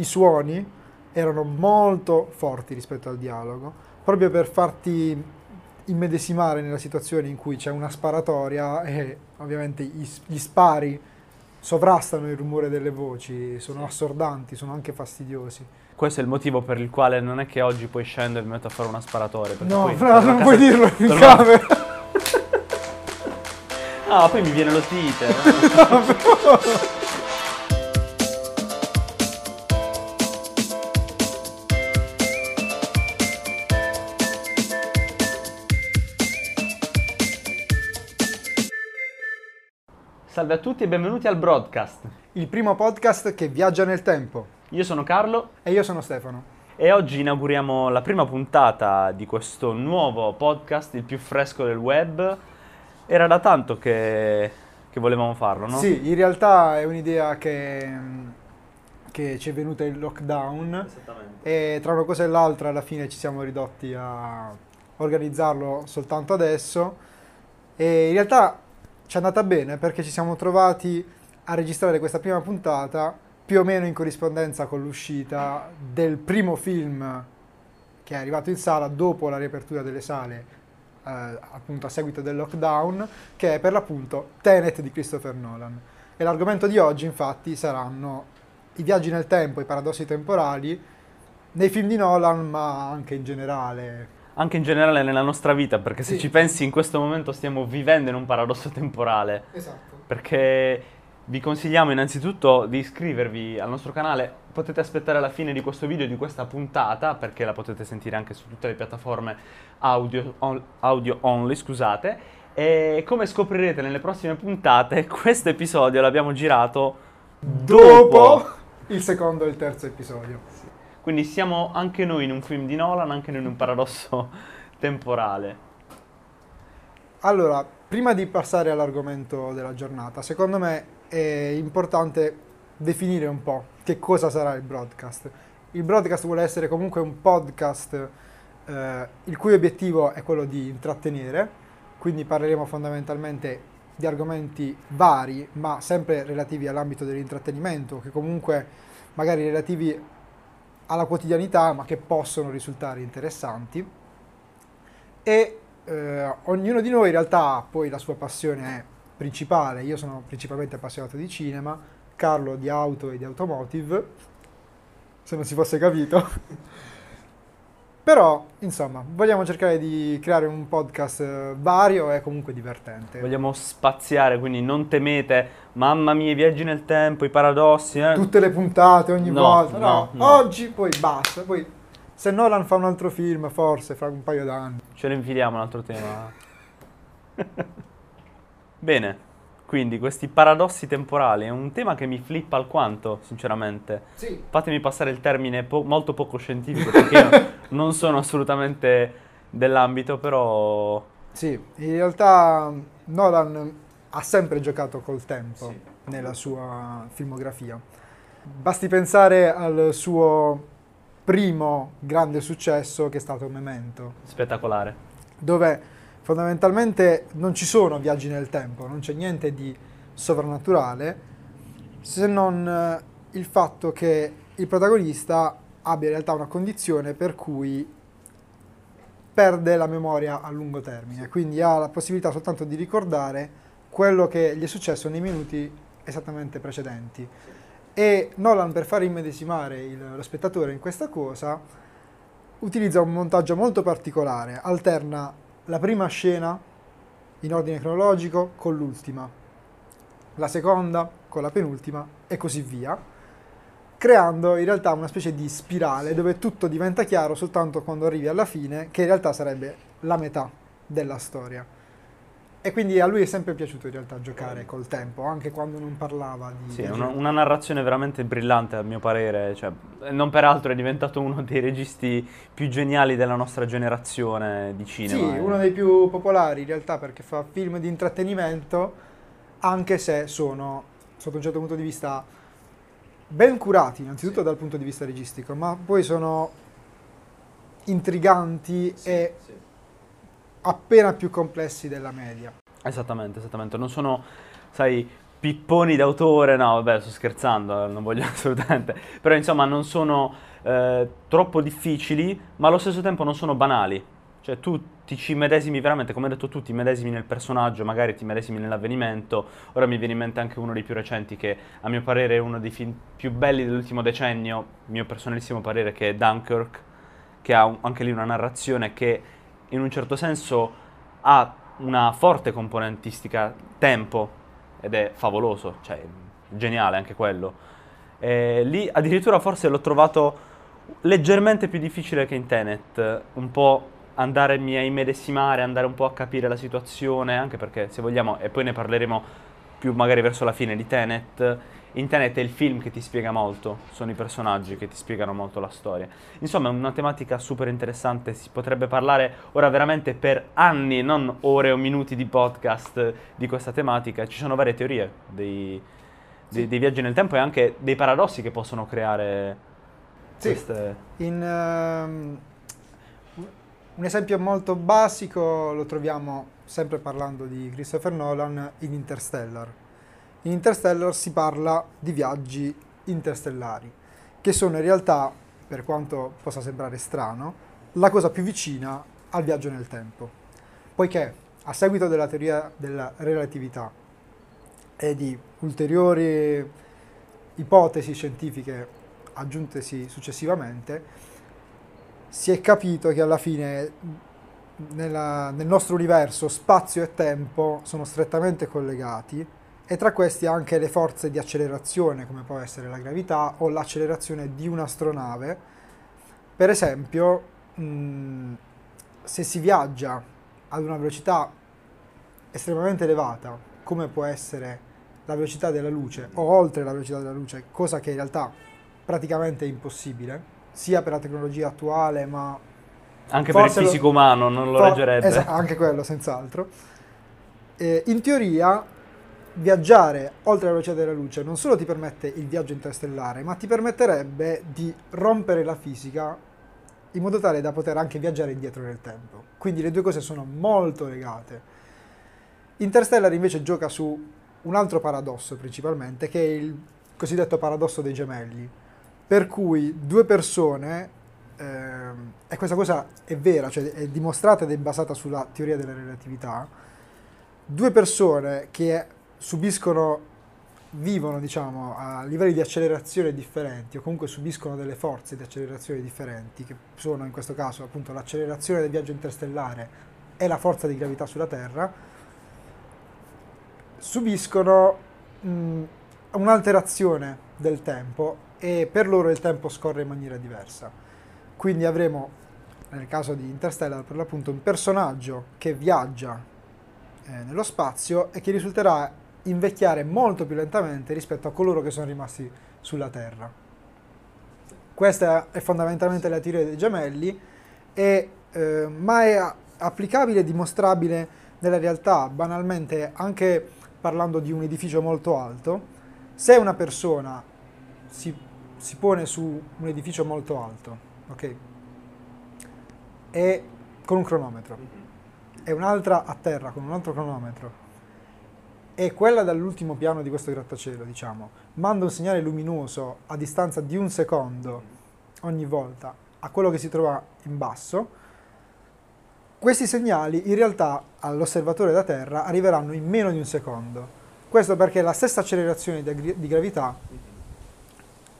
i suoni erano molto forti rispetto al dialogo, proprio per farti immedesimare nella situazione in cui c'è una sparatoria e ovviamente gli spari sovrastano il rumore delle voci, sono assordanti, sono anche fastidiosi. Questo è il motivo per il quale non è che oggi puoi scendere e metto a fare una sparatoria. No, però non puoi dirlo in camera. Ah, poi mi viene l'otite. No, però... Salve a tutti e benvenuti al Broadcast, il primo podcast che viaggia nel tempo. Io sono Carlo. E io sono Stefano. E oggi inauguriamo la prima puntata di questo nuovo podcast, il più fresco del web. Era da tanto che volevamo farlo, no? Sì, in realtà è un'idea che ci è venuta il lockdown. Esattamente. E tra una cosa e l'altra alla fine ci siamo ridotti a organizzarlo soltanto adesso. E in realtà... ci è andata bene perché ci siamo trovati a registrare questa prima puntata più o meno in corrispondenza con l'uscita del primo film che è arrivato in sala dopo la riapertura delle sale, appunto a seguito del lockdown, che è per l'appunto Tenet di Christopher Nolan. E l'argomento di oggi infatti saranno i viaggi nel tempo, i paradossi temporali nei film di Nolan, ma anche in generale. Anche in generale nella nostra vita, perché se ci pensi in questo momento stiamo vivendo in un paradosso temporale. Esatto. Perché vi consigliamo innanzitutto di iscrivervi al nostro canale. Potete aspettare la fine di questo video, di questa puntata, perché la potete sentire anche su tutte le piattaforme audio only, scusate. E come scoprirete nelle prossime puntate, questo episodio l'abbiamo girato dopo il secondo e il terzo episodio. Sì. Quindi siamo anche noi in un film di Nolan, anche noi in un paradosso temporale. Allora, prima di passare all'argomento della giornata, secondo me è importante definire un po' che cosa sarà il broadcast. Il broadcast vuole essere comunque un podcast il cui obiettivo è quello di intrattenere, quindi parleremo fondamentalmente di argomenti vari, ma sempre relativi all'ambito dell'intrattenimento, che comunque magari relativi alla quotidianità, ma che possono risultare interessanti. E ognuno di noi in realtà ha poi la sua passione principale. Io sono principalmente appassionato di cinema, Carlo di auto e di automotive, se non si fosse capito. Però, insomma, vogliamo cercare di creare un podcast vario e comunque divertente. Vogliamo spaziare, quindi non temete, mamma mia, i viaggi nel tempo, i paradossi. Tutte le puntate, ogni volta. No. Oggi poi basta. Poi se Nolan fa un altro film, forse, fra un paio d'anni. Ce ne infiliamo un altro tema. Bene, quindi questi paradossi temporali è un tema che mi flippa alquanto, sinceramente. Sì. Fatemi passare il termine molto poco scientifico, perché io... non sono assolutamente dell'ambito, però... Sì, in realtà Nolan ha sempre giocato col tempo nella sua filmografia. Basti pensare al suo primo grande successo, che è stato Memento. Spettacolare. Dove fondamentalmente non ci sono viaggi nel tempo, non c'è niente di sovrannaturale, se non il fatto che il protagonista... abbia in realtà una condizione per cui perde la memoria a lungo termine, quindi ha la possibilità soltanto di ricordare quello che gli è successo nei minuti esattamente precedenti. E Nolan, per far immedesimare lo spettatore in questa cosa, utilizza un montaggio molto particolare, alterna la prima scena in ordine cronologico con l'ultima, la seconda con la penultima e così via, creando in realtà una specie di spirale dove tutto diventa chiaro soltanto quando arrivi alla fine, che in realtà sarebbe la metà della storia. E quindi a lui è sempre piaciuto in realtà giocare col tempo, anche quando non parlava di... Sì, una narrazione veramente brillante a mio parere, cioè, non peraltro è diventato uno dei registi più geniali della nostra generazione di cinema. Sì, uno dei più popolari in realtà, perché fa film di intrattenimento, anche se sono, sotto un certo punto di vista, ben curati innanzitutto dal punto di vista registico, ma poi sono intriganti e appena più complessi della media. Esattamente, non sono, sai, pipponi d'autore, no vabbè sto scherzando, non voglio assolutamente, però insomma non sono troppo difficili, ma allo stesso tempo non sono banali, cioè tu ti ci medesimi veramente, come ho detto tu, ti medesimi nel personaggio, magari ti medesimi nell'avvenimento. Ora mi viene in mente anche uno dei più recenti che a mio parere è uno dei film più belli dell'ultimo decennio, mio personalissimo parere, che è Dunkirk, che ha anche lì una narrazione che in un certo senso ha una forte componentistica tempo ed è favoloso, cioè geniale anche quello. E lì addirittura forse l'ho trovato leggermente più difficile che in Tenet, un po' andarmi a immedesimare, andare un po' a capire la situazione, anche perché se vogliamo, e poi ne parleremo più magari verso la fine di Tenet, in Tenet è il film che ti spiega molto, sono i personaggi che ti spiegano molto la storia. Insomma è una tematica super interessante, si potrebbe parlare ora veramente per anni, non ore o minuti di podcast di questa tematica. Ci sono varie teorie dei viaggi nel tempo e anche dei paradossi che possono creare queste... Un esempio molto basico lo troviamo, sempre parlando di Christopher Nolan, in Interstellar. In Interstellar si parla di viaggi interstellari, che sono in realtà, per quanto possa sembrare strano, la cosa più vicina al viaggio nel tempo. Poiché, a seguito della teoria della relatività e di ulteriori ipotesi scientifiche aggiuntesi successivamente, si è capito che alla fine nel nostro universo spazio e tempo sono strettamente collegati, e tra questi anche le forze di accelerazione, come può essere la gravità o l'accelerazione di un'astronave. Per esempio, se si viaggia ad una velocità estremamente elevata, come può essere la velocità della luce o oltre la velocità della luce, cosa che in realtà praticamente è impossibile, sia per la tecnologia attuale, ma... anche per il fisico umano non lo reggerebbe. Anche quello, senz'altro. In teoria, viaggiare oltre la velocità della luce non solo ti permette il viaggio interstellare, ma ti permetterebbe di rompere la fisica in modo tale da poter anche viaggiare indietro nel tempo. Quindi le due cose sono molto legate. Interstellar invece gioca su un altro paradosso principalmente, che è il cosiddetto paradosso dei gemelli. Per cui due persone, e questa cosa è vera, cioè è dimostrata ed è basata sulla teoria della relatività, due persone che vivono, diciamo, a livelli di accelerazione differenti, o comunque subiscono delle forze di accelerazione differenti, che sono in questo caso appunto l'accelerazione del viaggio interstellare e la forza di gravità sulla Terra, subiscono un'alterazione del tempo, e per loro il tempo scorre in maniera diversa. Quindi avremo, nel caso di Interstellar per l'appunto, un personaggio che viaggia nello spazio e che risulterà invecchiare molto più lentamente rispetto a coloro che sono rimasti sulla Terra. Questa è fondamentalmente la teoria dei gemelli, ma è applicabile e dimostrabile nella realtà, banalmente, anche parlando di un edificio molto alto. Se una persona si pone su un edificio molto alto, ok? E con un cronometro, e un'altra a terra con un altro cronometro, e quella dall'ultimo piano di questo grattacielo, diciamo, manda un segnale luminoso a distanza di un secondo ogni volta a quello che si trova in basso. Questi segnali in realtà all'osservatore da terra arriveranno in meno di un secondo. Questo perché la stessa accelerazione di gravità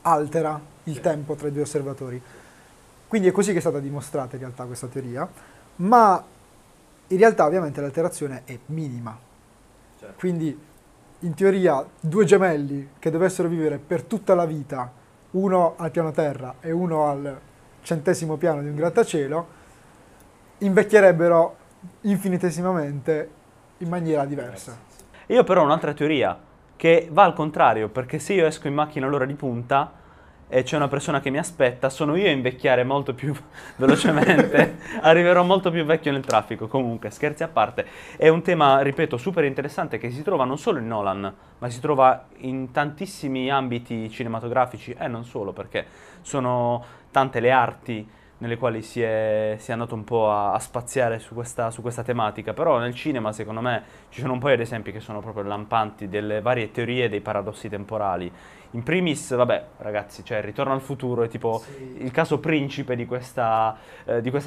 altera il tempo tra i due osservatori. Quindi è così che è stata dimostrata in realtà questa teoria, ma in realtà ovviamente l'alterazione è minima. Certo. Quindi in teoria due gemelli che dovessero vivere per tutta la vita, uno al piano terra e uno al 100° piano di un grattacielo, invecchierebbero infinitesimamente in maniera diversa. Io però ho un'altra teoria, che va al contrario, perché se io esco in macchina all'ora di punta e c'è una persona che mi aspetta, sono io a invecchiare molto più velocemente, arriverò molto più vecchio nel traffico. Comunque, scherzi a parte, è un tema, ripeto, super interessante, che si trova non solo in Nolan, ma si trova in tantissimi ambiti cinematografici, e non solo, perché sono tante le arti, nelle quali si è andato un po' a spaziare su questa tematica, però nel cinema secondo me ci sono un paio di esempi che sono proprio lampanti delle varie teorie dei paradossi temporali. In primis, vabbè ragazzi, cioè Ritorno al futuro è tipo il caso principe di questa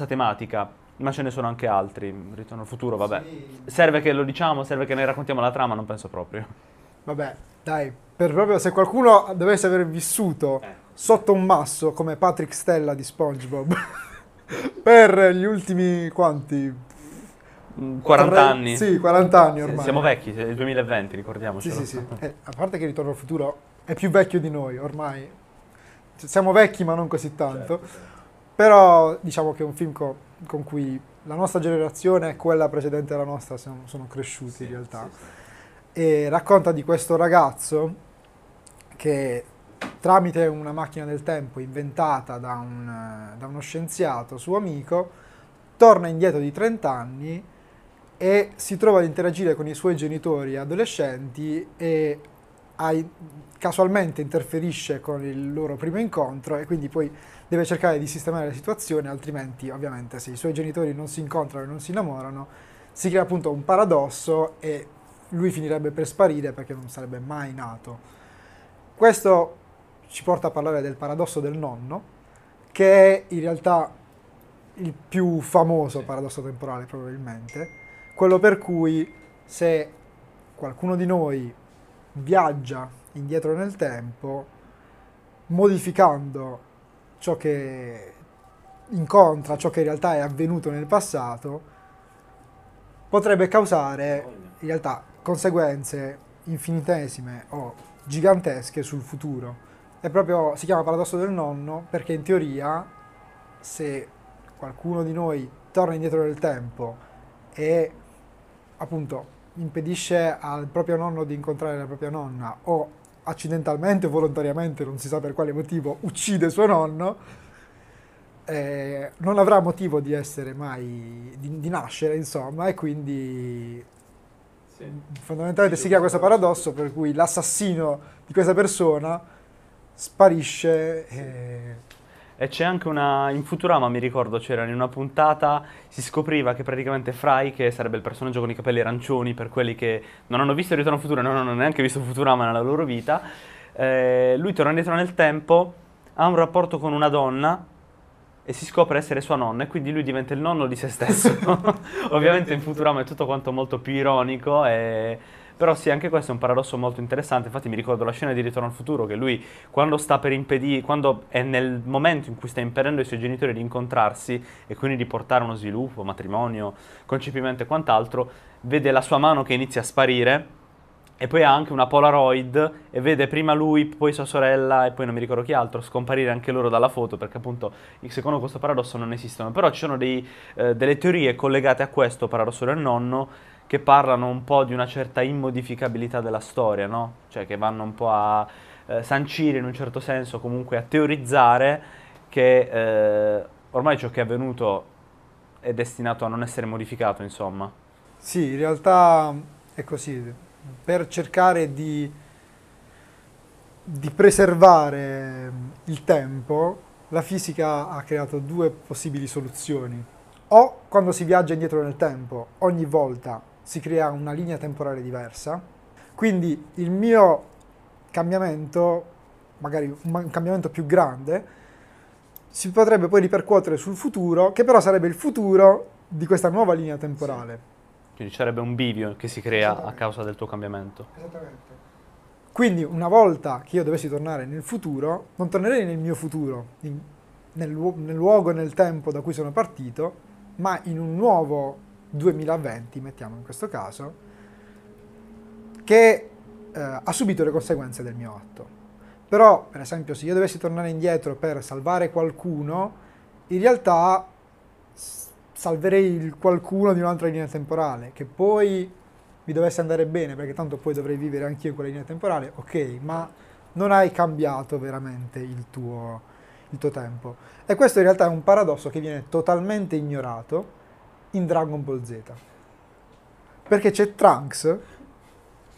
tematica, ma ce ne sono anche altri. Ritorno al futuro, vabbè, serve che lo diciamo, serve che ne raccontiamo la trama? Non penso proprio. Vabbè, dai, per proprio se qualcuno dovesse aver vissuto sotto un masso come Patrick Stella di SpongeBob per gli ultimi quanti? 40 anni. Sì, 40 anni ormai. Siamo vecchi, è il 2020, ricordiamocelo. Sì. A parte che Ritorno al futuro è più vecchio di noi ormai. Siamo vecchi ma non così tanto. Certo. Però diciamo che è un film con cui la nostra generazione e quella precedente alla nostra sono cresciuti, in realtà. Sì. E racconta di questo ragazzo che tramite una macchina del tempo inventata da uno scienziato suo amico torna indietro di 30 anni e si trova ad interagire con i suoi genitori adolescenti e casualmente interferisce con il loro primo incontro, e quindi poi deve cercare di sistemare la situazione, altrimenti ovviamente se i suoi genitori non si incontrano e non si innamorano si crea appunto un paradosso e lui finirebbe per sparire perché non sarebbe mai nato. Questo ci porta a parlare del paradosso del nonno, che è in realtà il più famoso paradosso temporale probabilmente, quello per cui se qualcuno di noi viaggia indietro nel tempo modificando ciò che incontra, ciò che in realtà è avvenuto nel passato, potrebbe causare in realtà conseguenze infinitesime o gigantesche sul futuro. È proprio, si chiama paradosso del nonno perché in teoria se qualcuno di noi torna indietro nel tempo e appunto impedisce al proprio nonno di incontrare la propria nonna, o accidentalmente o volontariamente, non si sa per quale motivo, uccide suo nonno, non avrà motivo di essere mai di nascere, insomma, e quindi fondamentalmente si crea questo paradosso per cui l'assassino di questa persona sparisce. E c'è anche in Futurama, mi ricordo, c'era in una puntata, si scopriva che praticamente Fry, che sarebbe il personaggio con i capelli arancioni, per quelli che non hanno visto Ritorno al futuro e non hanno neanche visto Futurama nella loro vita, lui torna indietro nel tempo, ha un rapporto con una donna e si scopre essere sua nonna, e quindi lui diventa il nonno di se stesso. Ovviamente in Futurama è tutto quanto molto più ironico e... Però sì, anche questo è un paradosso molto interessante. Infatti mi ricordo la scena di Ritorno al futuro, che lui quando è nel momento in cui sta impedendo ai suoi genitori di incontrarsi e quindi di portare uno sviluppo, matrimonio, concepimento e quant'altro, vede la sua mano che inizia a sparire e poi ha anche una Polaroid e vede prima lui, poi sua sorella e poi non mi ricordo chi altro scomparire anche loro dalla foto, perché appunto secondo questo paradosso non esistono. Però ci sono delle teorie collegate a questo paradosso del nonno che parlano un po' di una certa immodificabilità della storia, no? Cioè che vanno un po' a sancire in un certo senso, comunque a teorizzare che ormai ciò che è avvenuto è destinato a non essere modificato, insomma. Sì, in realtà è così. Per cercare di preservare il tempo, la fisica ha creato due possibili soluzioni. O quando si viaggia indietro nel tempo, ogni volta si crea una linea temporale diversa, quindi il mio cambiamento, magari un cambiamento più grande, si potrebbe poi ripercuotere sul futuro, che però sarebbe il futuro di questa nuova linea temporale. Sì. Quindi sarebbe un bivio che si crea a causa del tuo cambiamento. Esattamente. Quindi una volta che io dovessi tornare nel futuro, non tornerei nel mio futuro, nel luogo e nel tempo da cui sono partito, ma in un nuovo 2020, mettiamo in questo caso, che ha subito le conseguenze del mio atto. Però, per esempio, se io dovessi tornare indietro per salvare qualcuno, in realtà salverei il qualcuno di un'altra linea temporale, che poi mi dovesse andare bene, perché tanto poi dovrei vivere anch'io in quella linea temporale, ok, ma non hai cambiato veramente il tuo tempo. E questo in realtà è un paradosso che viene totalmente ignorato in Dragon Ball Z, perché c'è Trunks,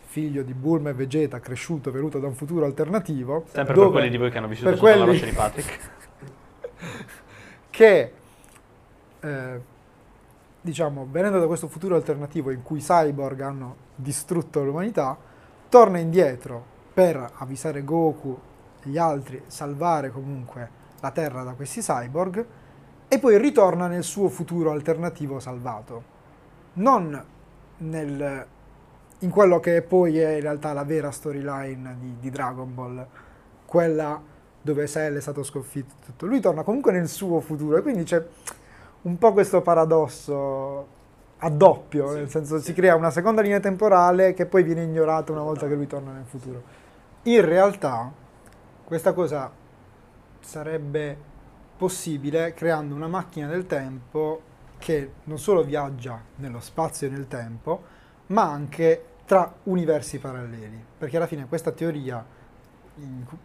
figlio di Bulma e Vegeta, cresciuto, venuto da un futuro alternativo, sempre per quelli di voi che hanno vissuto sotto la roccia di Patrick che diciamo, venendo da questo futuro alternativo in cui i cyborg hanno distrutto l'umanità, torna indietro per avvisare Goku e gli altri, salvare comunque la Terra da questi cyborg, e poi ritorna nel suo futuro alternativo salvato. Non nel, in quello che poi è in realtà la vera storyline di Dragon Ball, quella dove Cell è stato sconfitto e tutto. Lui torna comunque nel suo futuro, e quindi c'è un po' questo paradosso a doppio, sì, nel senso sì, si crea una seconda linea temporale che poi viene ignorata una volta che lui torna nel futuro. In realtà questa cosa sarebbe possibile creando una macchina del tempo che non solo viaggia nello spazio e nel tempo, ma anche tra universi paralleli, perché alla fine questa teoria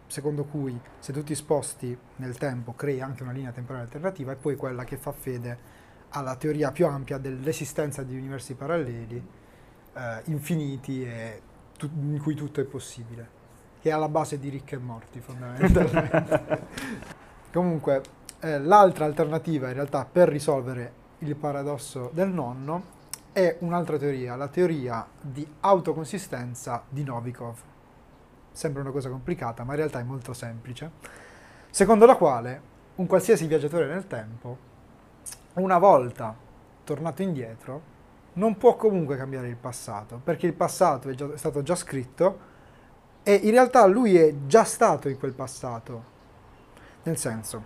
secondo cui se tu ti sposti nel tempo crei anche una linea temporale alternativa è poi quella che fa fede alla teoria più ampia dell'esistenza di universi paralleli, infiniti, e in cui tutto è possibile, che è alla base di Rick e Morty fondamentalmente. Comunque, l'altra alternativa in realtà per risolvere il paradosso del nonno è un'altra teoria, la teoria di autoconsistenza di Novikov. Sembra una cosa complicata, ma in realtà è molto semplice, secondo la quale un qualsiasi viaggiatore nel tempo, una volta tornato indietro, non può comunque cambiare il passato, perché il passato è stato già scritto e in realtà lui è già stato in quel passato. Nel senso,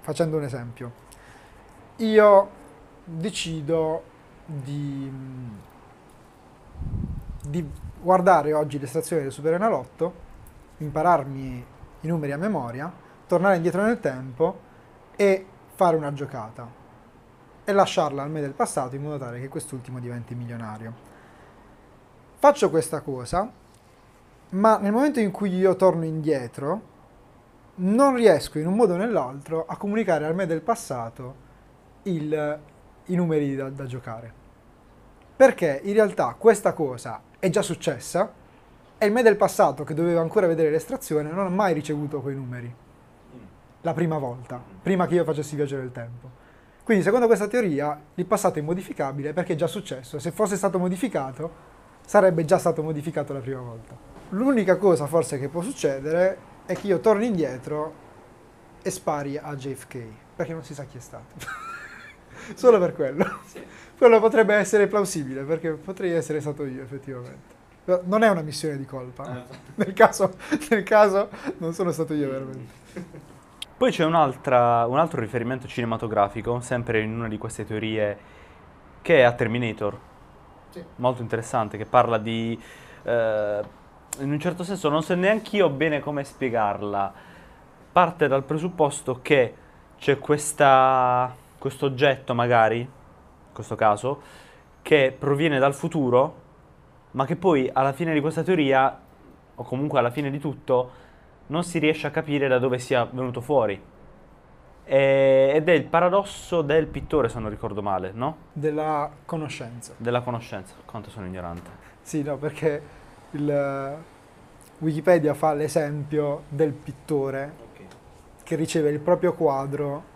facendo un esempio, io decido di guardare oggi le stazioni del Superenalotto, impararmi i numeri a memoria, tornare indietro nel tempo e fare una giocata, e lasciarla al me del passato in modo tale che quest'ultimo diventi milionario. Faccio questa cosa, ma nel momento in cui io torno indietro non riesco in un modo o nell'altro a comunicare al me del passato i numeri da giocare, perché in realtà questa cosa è già successa e il me del passato, che doveva ancora vedere l'estrazione, non ha mai ricevuto quei numeri la prima volta, prima che io facessi viaggiare il tempo. Quindi secondo questa teoria il passato è modificabile perché è già successo, se fosse stato modificato sarebbe già stato modificato la prima volta. L'unica cosa forse che può succedere è che io torni indietro e spari a JFK, perché non si sa chi è stato. Solo per quello. Sì. Quello potrebbe essere plausibile, perché potrei essere stato io effettivamente. Però non è una missione di colpa, nel caso non sono stato io veramente. Poi c'è un altro riferimento cinematografico, sempre in una di queste teorie, che è a Terminator, sì, molto interessante, che parla di, in un certo senso, non so neanche io bene come spiegarla, parte dal presupposto che c'è questo oggetto, magari, in questo caso, che proviene dal futuro, ma che poi alla fine di questa teoria, o comunque alla fine di tutto, non si riesce a capire da dove sia venuto fuori. Ed è il paradosso del pittore, se non ricordo male, no? Della conoscenza. Della conoscenza, quanto sono ignorante. Sì, no, perché Wikipedia fa l'esempio del pittore, okay, che riceve il proprio quadro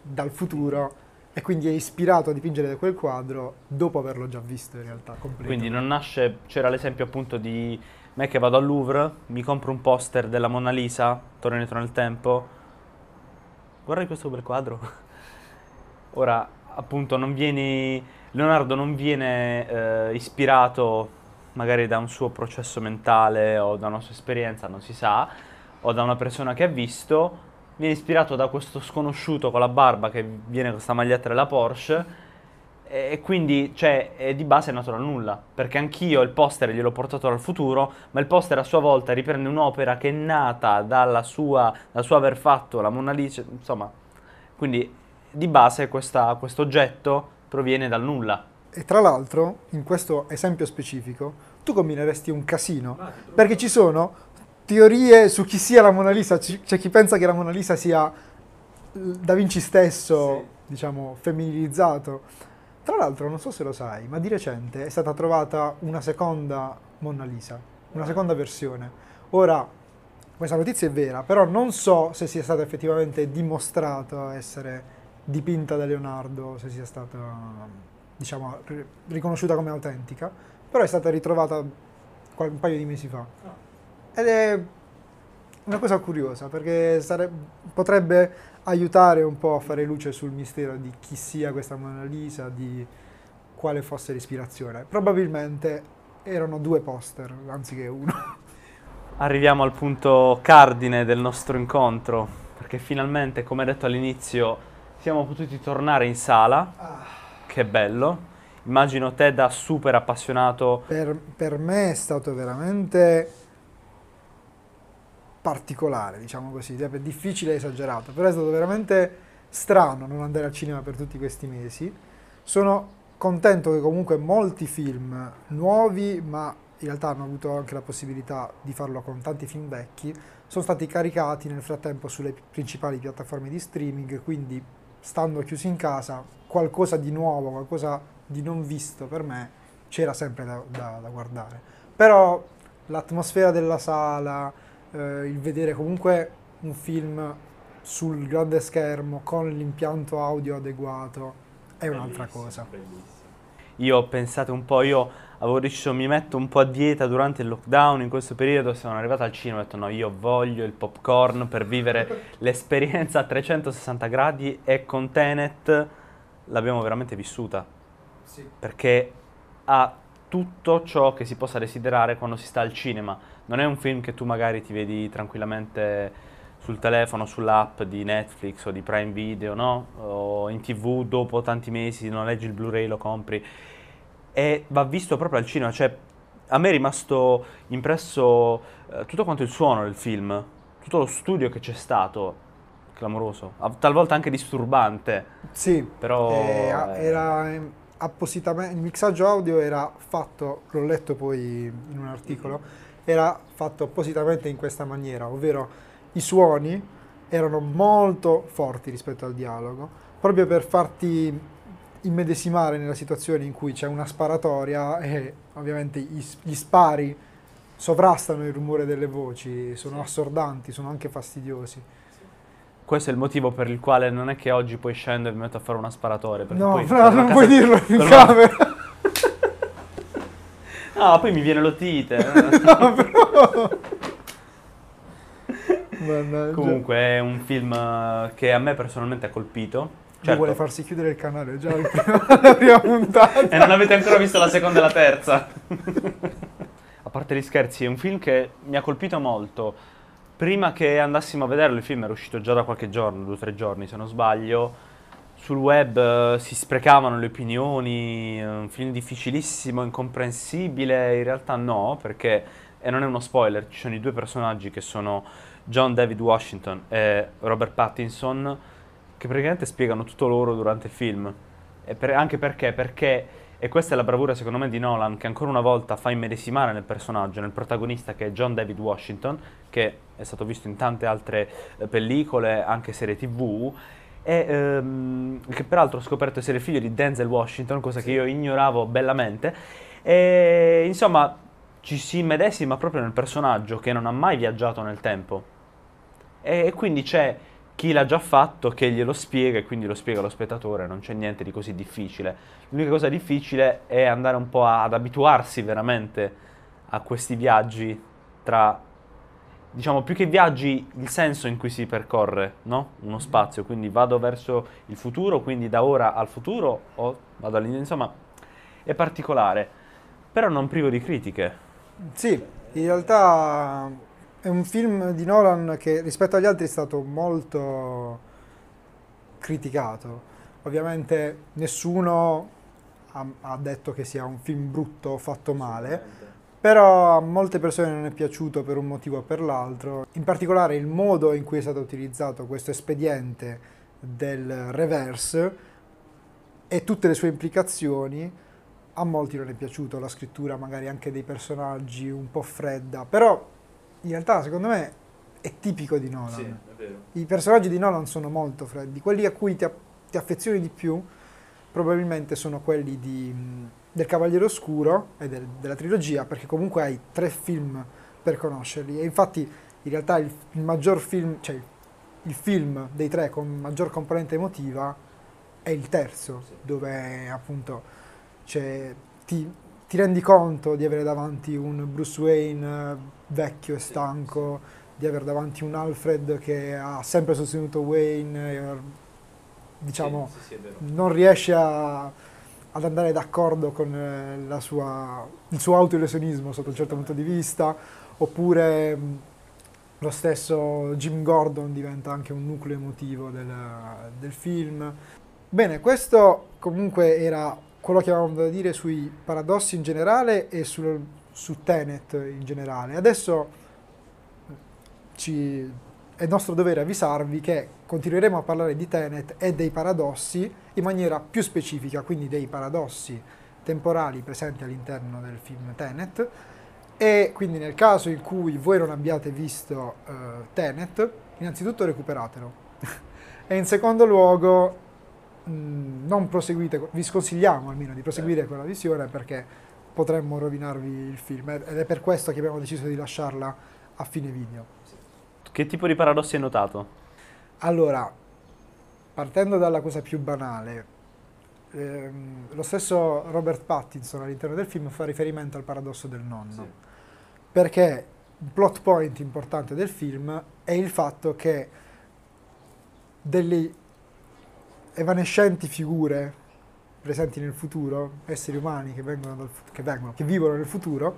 dal futuro e quindi è ispirato a dipingere da quel quadro dopo averlo già visto in realtà. Quindi non nasce, c'era l'esempio appunto di me che vado al Louvre, mi compro un poster della Mona Lisa, torno indietro nel tempo, guarda questo bel quadro. Ora, appunto, Leonardo non viene ispirato magari da un suo processo mentale o da una sua esperienza, non si sa, o da una persona che ha visto, viene ispirato da questo sconosciuto con la barba che viene con questa maglietta della Porsche, e quindi, cioè, è di base è nato dal nulla, perché anch'io il poster gliel'ho portato dal futuro, ma il poster a sua volta riprende un'opera che è nata dal suo aver fatto la Mona Lisa, insomma, quindi di base questo oggetto proviene dal nulla. E tra l'altro, in questo esempio specifico, tu combineresti un casino, perché ci sono teorie su chi sia la Mona Lisa, c'è chi pensa che la Mona Lisa sia Da Vinci stesso, sì, diciamo, femminilizzato. Tra l'altro, non so se lo sai, ma di recente è stata trovata una seconda Mona Lisa, una seconda versione. Ora, questa notizia è vera, però non so se sia stata effettivamente dimostrata essere dipinta da Leonardo, se sia stata, diciamo, riconosciuta come autentica, però è stata ritrovata un paio di mesi fa. Ed è una cosa curiosa, perché potrebbe aiutare un po' a fare luce sul mistero di chi sia questa Mona Lisa, di quale fosse l'ispirazione. Probabilmente erano due poster, anziché uno. Arriviamo al punto cardine del nostro incontro, perché finalmente, come detto all'inizio, siamo potuti tornare in sala. Che bello. Immagino te da super appassionato. Per me è stato veramente particolare, diciamo così, difficile e esagerato, però è stato veramente strano non andare al cinema per tutti questi mesi. Sono contento che comunque molti film nuovi, ma in realtà hanno avuto anche la possibilità di farlo con tanti film vecchi, sono stati caricati nel frattempo sulle principali piattaforme di streaming, quindi stando chiusi in casa, qualcosa di nuovo, qualcosa di non visto per me c'era sempre da guardare. Però l'atmosfera della sala, il vedere comunque un film sul grande schermo con l'impianto audio adeguato è un'altra cosa. Bellissimo. Io, pensate un po', io avevo deciso, mi metto un po' a dieta durante il lockdown, in questo periodo sono arrivato al cinema e ho detto no, io voglio il popcorn per vivere l'esperienza a 360 gradi e con Tenet l'abbiamo veramente vissuta. Sì. Perché ha tutto ciò che si possa desiderare quando si sta al cinema. Non è un film che tu magari ti vedi tranquillamente sul telefono, sull'app di Netflix o di Prime Video, no? O in TV dopo tanti mesi, non leggi il Blu-ray, lo compri. E va visto proprio al cinema, cioè a me è rimasto impresso tutto quanto il suono del film, tutto lo studio che c'è stato, clamoroso, talvolta anche disturbante. Sì, però era appositamente, il mixaggio audio era fatto, l'ho letto poi in un articolo, era fatto appositamente in questa maniera, ovvero i suoni erano molto forti rispetto al dialogo, proprio per farti immedesimare nella situazione in cui c'è una sparatoria e ovviamente gli spari sovrastano il rumore delle voci, sono assordanti, sono anche fastidiosi. Questo è il motivo per il quale non è che oggi poi scendo e mi metto a fare una sparatoria. No, poi non puoi dirlo in camera. No, poi mi viene l'otite. No, però... Mannaggia. Comunque è un film che a me personalmente ha colpito. Certo. Lui vuole farsi chiudere il canale già la prima puntata. E non avete ancora visto la seconda e la terza. A parte gli scherzi, è un film che mi ha colpito molto. Prima che andassimo a vederlo, il film era uscito già da qualche giorno, 2 o 3 giorni se non sbaglio. Sul web si sprecavano le opinioni, un film difficilissimo, incomprensibile. In realtà no, perché... E non è uno spoiler, ci sono i due personaggi che sono John David Washington e Robert Pattinson, che praticamente spiegano tutto loro durante il film. E anche perché, e questa è la bravura secondo me di Nolan, che ancora una volta fa immedesimare nel personaggio, nel protagonista che è John David Washington, che è stato visto in tante altre pellicole, anche serie TV, e che peraltro ho scoperto essere figlio di Denzel Washington, cosa che io ignoravo bellamente. E insomma... ci si immedesima proprio nel personaggio che non ha mai viaggiato nel tempo. E quindi c'è chi l'ha già fatto che glielo spiega e quindi lo spiega allo spettatore, non c'è niente di così difficile. L'unica cosa difficile è andare un po' ad abituarsi veramente a questi viaggi tra... diciamo più che viaggi il senso in cui si percorre, no? Uno spazio, quindi vado verso il futuro, quindi da ora al futuro o vado all'indietro, insomma è particolare, però non privo di critiche. Sì, in realtà è un film di Nolan che rispetto agli altri è stato molto criticato. Ovviamente nessuno ha detto che sia un film brutto o fatto male, però a molte persone non è piaciuto per un motivo o per l'altro. In particolare il modo in cui è stato utilizzato questo espediente del reverse e tutte le sue implicazioni a molti non è piaciuto, la scrittura magari anche dei personaggi un po' fredda, però in realtà secondo me è tipico di Nolan. Sì, è vero. I personaggi di Nolan sono molto freddi, quelli a cui ti affezioni di più probabilmente sono quelli del Cavaliere Oscuro e della trilogia, perché comunque hai 3 film per conoscerli e infatti in realtà il maggior film, cioè il film dei 3 con maggior componente emotiva è il terzo, sì, dove appunto c'è, ti rendi conto di avere davanti un Bruce Wayne vecchio e stanco, sì, sì, di aver davanti un Alfred che ha sempre sostenuto Wayne, e, diciamo, sì, sì, è vero, non riesce ad andare d'accordo con il suo autolesionismo sotto un certo punto di vista, oppure lo stesso Jim Gordon diventa anche un nucleo emotivo del film. Bene, questo comunque era quello che avevamo da dire sui paradossi in generale e su Tenet in generale. Adesso è nostro dovere avvisarvi che continueremo a parlare di Tenet e dei paradossi in maniera più specifica, quindi dei paradossi temporali presenti all'interno del film Tenet. E quindi nel caso in cui voi non abbiate visto Tenet, innanzitutto recuperatelo e in secondo luogo non proseguite, vi sconsigliamo almeno di proseguire con la visione, perché potremmo rovinarvi il film, ed è per questo che abbiamo deciso di lasciarla a fine video. Che tipo di paradossi hai notato? Allora, partendo dalla cosa più banale, lo stesso Robert Pattinson all'interno del film fa riferimento al paradosso del nonno, sì, perché un plot point importante del film è il fatto che delle evanescenti figure presenti nel futuro, esseri umani che vivono nel futuro,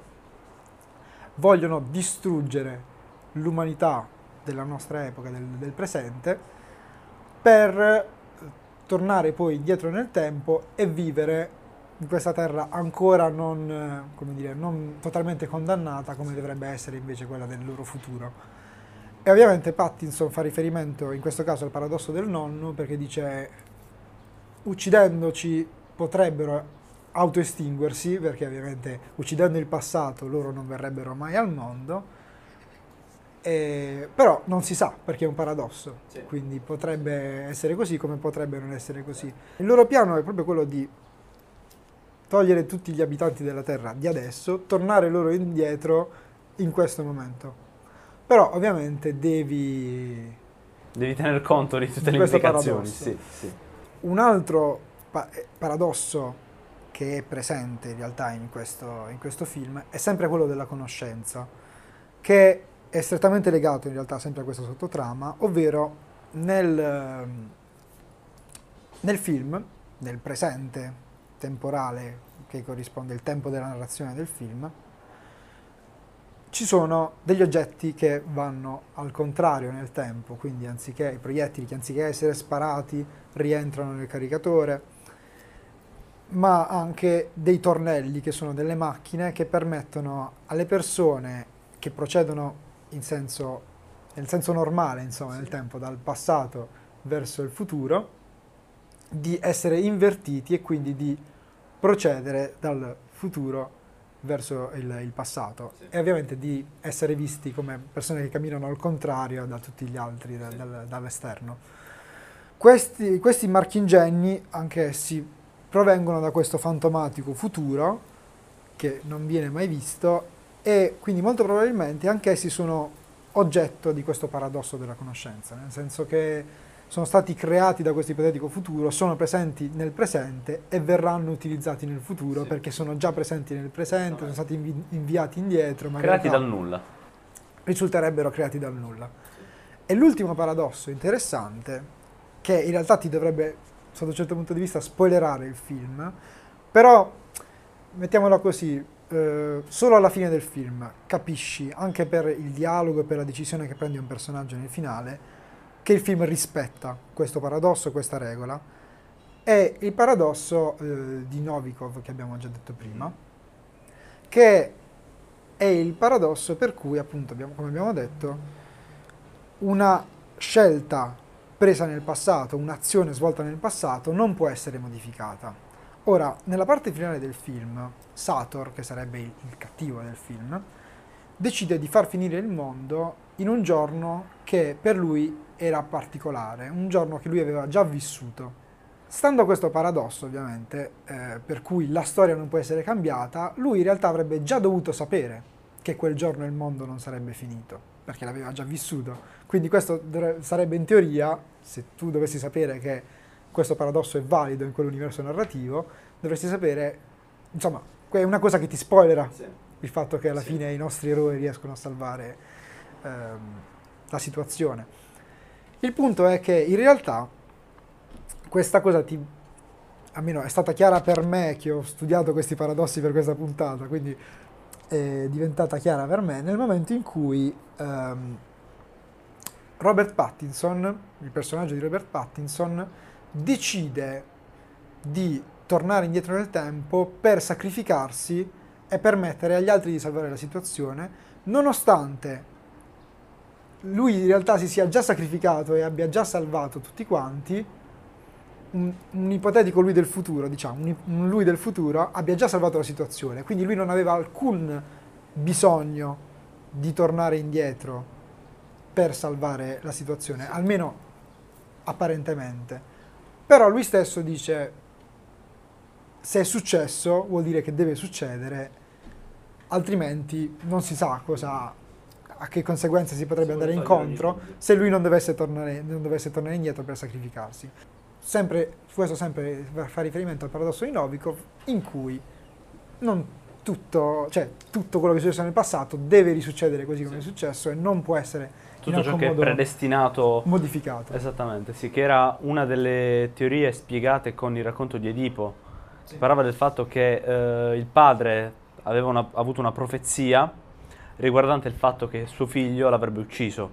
vogliono distruggere l'umanità della nostra epoca, del presente, per tornare poi dietro nel tempo e vivere in questa terra ancora non, come dire, non totalmente condannata come dovrebbe essere invece quella del loro futuro. E ovviamente Pattinson fa riferimento in questo caso al paradosso del nonno, perché dice: uccidendoci potrebbero autoestinguersi, perché ovviamente uccidendo il passato loro non verrebbero mai al mondo, però non si sa, perché è un paradosso, sì, quindi potrebbe essere così come potrebbe non essere così. Il loro piano è proprio quello di togliere tutti gli abitanti della Terra di adesso, tornare loro indietro in questo momento. Però ovviamente devi tener conto di tutte le implicazioni. Sì, sì. Un altro paradosso che è presente in realtà in questo film è sempre quello della conoscenza, che è strettamente legato in realtà sempre a questa sottotrama, ovvero nel film, nel presente temporale che corrisponde al tempo della narrazione del film, ci sono degli oggetti che vanno al contrario nel tempo, quindi anziché i proiettili che anziché essere sparati rientrano nel caricatore, ma anche dei tornelli che sono delle macchine che permettono alle persone che procedono nel senso normale, insomma, nel tempo, dal passato verso il futuro, di essere invertiti e quindi di procedere dal futuro verso il passato, sì, e ovviamente di essere visti come persone che camminano al contrario da tutti gli altri, sì, dall'esterno. Questi marchingegni anch'essi provengono da questo fantomatico futuro che non viene mai visto, e quindi molto probabilmente anch'essi sono oggetto di questo paradosso della conoscenza, nel senso che sono stati creati da questo ipotetico futuro, sono presenti nel presente e verranno utilizzati nel futuro, sì, perché sono già presenti nel presente, no, sono stati inviati indietro. Ma creati dal nulla. Risulterebbero creati dal nulla. Sì. E l'ultimo paradosso interessante, che in realtà ti dovrebbe, sotto un certo punto di vista, spoilerare il film, però, mettiamola così, solo alla fine del film capisci, anche per il dialogo e per la decisione che prende un personaggio nel finale, che il film rispetta questo paradosso, questa regola. È il paradosso di Novikov, che abbiamo già detto prima, che è il paradosso per cui, appunto, come abbiamo detto, una scelta presa nel passato, un'azione svolta nel passato, non può essere modificata. Ora, nella parte finale del film, Sator, che sarebbe il cattivo del film, decide di far finire il mondo in un giorno che per lui era particolare, un giorno che lui aveva già vissuto. Stando a questo paradosso, ovviamente, per cui la storia non può essere cambiata, lui in realtà avrebbe già dovuto sapere che quel giorno il mondo non sarebbe finito, perché l'aveva già vissuto. Quindi questo sarebbe, in teoria, se tu dovessi sapere che questo paradosso è valido in quell'universo narrativo, dovresti sapere, insomma, è una cosa che ti spoilera, sì, il fatto che alla, sì, fine i nostri eroi riescono a salvare la situazione. Il punto è che in realtà questa cosa ti... almeno è stata chiara per me, che ho studiato questi paradossi per questa puntata, quindi è diventata chiara per me nel momento in cui Robert Pattinson, il personaggio di Robert Pattinson, decide di tornare indietro nel tempo per sacrificarsi e permettere agli altri di salvare la situazione, nonostante lui in realtà si sia già sacrificato e abbia già salvato tutti quanti. Un ipotetico lui del futuro, diciamo, un lui del futuro abbia già salvato la situazione, quindi lui non aveva alcun bisogno di tornare indietro per salvare la situazione, sì, almeno apparentemente. Però lui stesso dice: se è successo vuol dire che deve succedere, altrimenti non si sa cosa, a che conseguenze si potrebbe andare incontro se lui non dovesse tornare indietro per sacrificarsi. Sempre, questo sempre fa riferimento al paradosso di Novikov, in cui non tutto, cioè tutto quello che è successo nel passato deve risuccedere così come, sì, è successo e non può essere tutto in alcun ciò che modo è predestinato modificato. Esattamente, sì, che era una delle teorie spiegate con il racconto di Edipo. Sì. Si parlava del fatto che il padre aveva avuto una profezia riguardante il fatto che suo figlio l'avrebbe ucciso,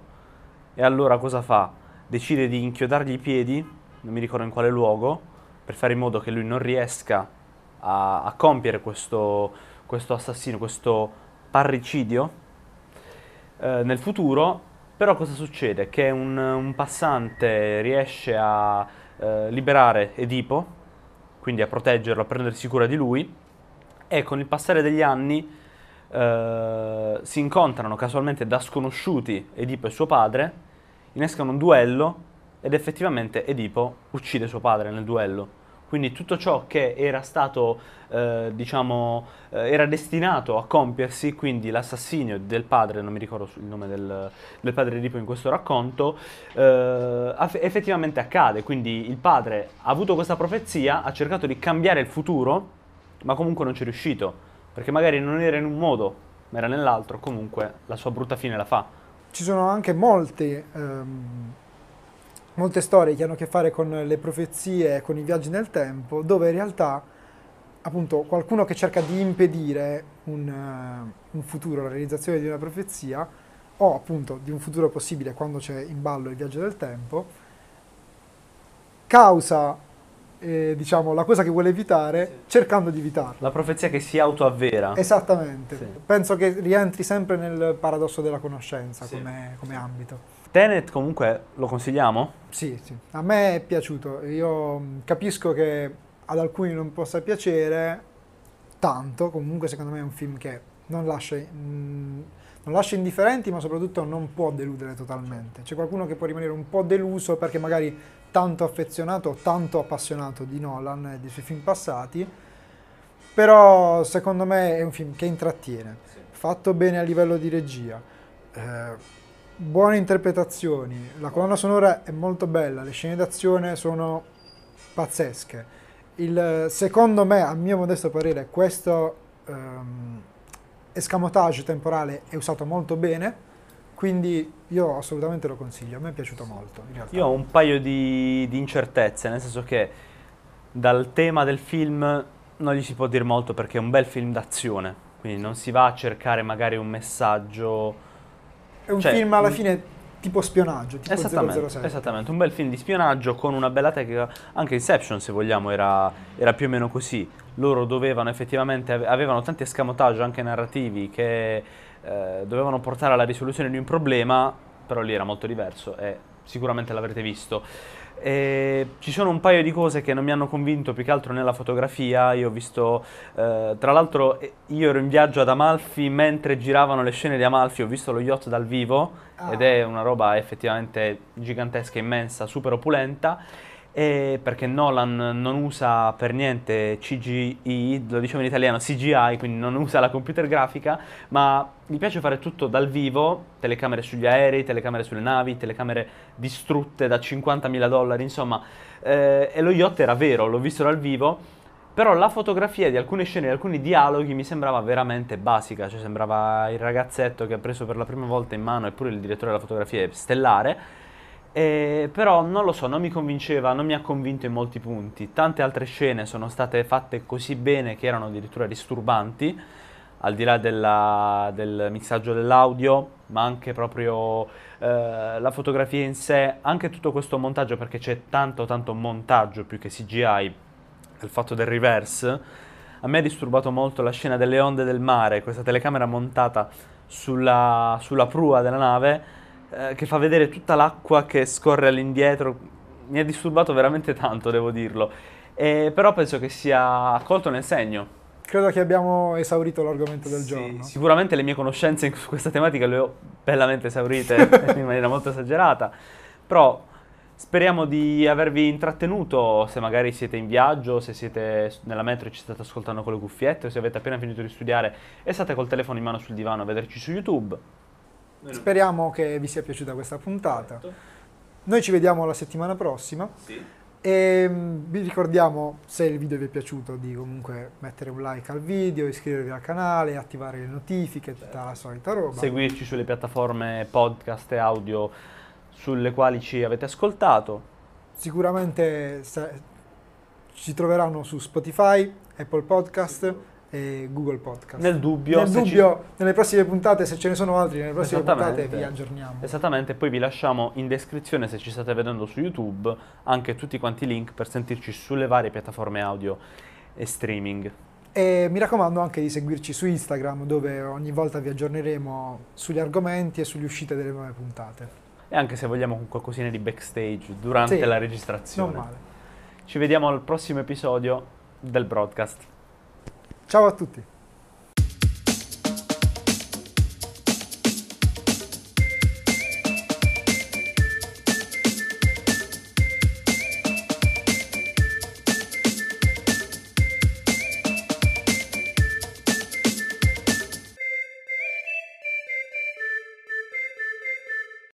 e allora cosa fa? Decide di inchiodargli i piedi, non mi ricordo in quale luogo, per fare in modo che lui non riesca a compiere questo assassino, questo parricidio nel futuro. Però cosa succede? Che un passante riesce a liberare Edipo, quindi a proteggerlo, a prendersi cura di lui, e con il passare degli anni si incontrano casualmente da sconosciuti Edipo e suo padre, innescano un duello, ed effettivamente Edipo uccide suo padre nel duello. Quindi tutto ciò che era stato, era destinato a compiersi, quindi l'assassinio del padre, non mi ricordo il nome del padre Edipo in questo racconto, effettivamente accade. Quindi il padre ha avuto questa profezia, ha cercato di cambiare il futuro, ma comunque non ci è riuscito, perché magari non era in un modo, ma era nell'altro, comunque la sua brutta fine la fa. Ci sono anche molte storie che hanno a che fare con le profezie, con i viaggi nel tempo, dove in realtà appunto qualcuno che cerca di impedire un futuro, la realizzazione di una profezia, o appunto di un futuro possibile quando c'è in ballo il viaggio del tempo, causa la cosa che vuole evitare, sì, cercando di evitarla. La profezia che si autoavvera. Esattamente. Sì. Penso che rientri sempre nel paradosso della conoscenza, sì, come ambito. Tenet comunque lo consigliamo? Sì, sì, a me è piaciuto. Io capisco che ad alcuni non possa piacere tanto, comunque secondo me è un film che non lascia indifferenti, ma soprattutto non può deludere totalmente. C'è qualcuno che può rimanere un po' deluso perché magari tanto affezionato o tanto appassionato di Nolan e dei suoi film passati, però secondo me è un film che intrattiene, sì, fatto bene a livello di regia, buone interpretazioni, la colonna sonora è molto bella, le scene d'azione sono pazzesche. Secondo me, a mio modesto parere, questo escamotage temporale è usato molto bene, quindi io assolutamente lo consiglio, a me è piaciuto molto. In realtà. Io ho un paio di incertezze, nel senso che dal tema del film non gli si può dire molto perché è un bel film d'azione, quindi non si va a cercare magari un messaggio... È un film alla fine tipo spionaggio, tipo 007. Esattamente, un bel film di spionaggio con una bella tecnica, anche Inception se vogliamo era più o meno così. Loro dovevano effettivamente, avevano tanti escamotage anche narrativi che dovevano portare alla risoluzione di un problema, però lì era molto diverso e sicuramente l'avrete visto. E ci sono un paio di cose che non mi hanno convinto, più che altro nella fotografia. Io ho visto, tra l'altro io ero in viaggio ad Amalfi, mentre giravano le scene di Amalfi ho visto lo yacht dal vivo, ed è una roba effettivamente gigantesca, immensa, super opulenta, perché Nolan non usa per niente CGI, lo diciamo in italiano CGI, quindi non usa la computer grafica, ma gli piace fare tutto dal vivo, telecamere sugli aerei, telecamere sulle navi, telecamere distrutte da $50.000, insomma, e lo yacht era vero, l'ho visto dal vivo. Però la fotografia di alcune scene, di alcuni dialoghi mi sembrava veramente basica, cioè sembrava il ragazzetto che ha preso per la prima volta in mano, eppure il direttore della fotografia è stellare, però non lo so, non mi convinceva, non mi ha convinto in molti punti. Tante altre scene sono state fatte così bene che erano addirittura disturbanti, al di là del mixaggio dell'audio, ma anche proprio la fotografia in sé, anche tutto questo montaggio, perché c'è tanto montaggio più che CGI. Il fatto del reverse, a me ha disturbato molto la scena delle onde del mare, questa telecamera montata sulla prua della nave, che fa vedere tutta l'acqua che scorre all'indietro, mi ha disturbato veramente tanto, devo dirlo, però penso che sia colto nel segno. Credo che abbiamo esaurito l'argomento del giorno. Sicuramente le mie conoscenze su questa tematica le ho bellamente esaurite in maniera molto esagerata, però... Speriamo di avervi intrattenuto, se magari siete in viaggio, se siete nella metro e ci state ascoltando con le cuffiette, o se avete appena finito di studiare e state col telefono in mano sul divano a vederci su YouTube. Speriamo che vi sia piaciuta questa puntata. Noi ci vediamo la settimana prossima. Sì. E vi ricordiamo, se il video vi è piaciuto, di comunque mettere un like al video, iscrivervi al canale, attivare le notifiche, tutta la solita roba. Seguirci sulle piattaforme podcast e audio sulle quali ci avete ascoltato. Sicuramente ci troveranno su Spotify, Apple Podcast e Google Podcast. Nel dubbio, nelle prossime puntate, se ce ne sono altri, nelle prossime puntate vi aggiorniamo. Esattamente, poi vi lasciamo in descrizione, se ci state vedendo su YouTube, anche tutti quanti i link per sentirci sulle varie piattaforme audio e streaming. E mi raccomando anche di seguirci su Instagram, dove ogni volta vi aggiorneremo sugli argomenti e sulle uscite delle nuove puntate. E anche se vogliamo con qualcosina di backstage durante la registrazione. Non male. Ci vediamo al prossimo episodio del broadcast. Ciao a tutti.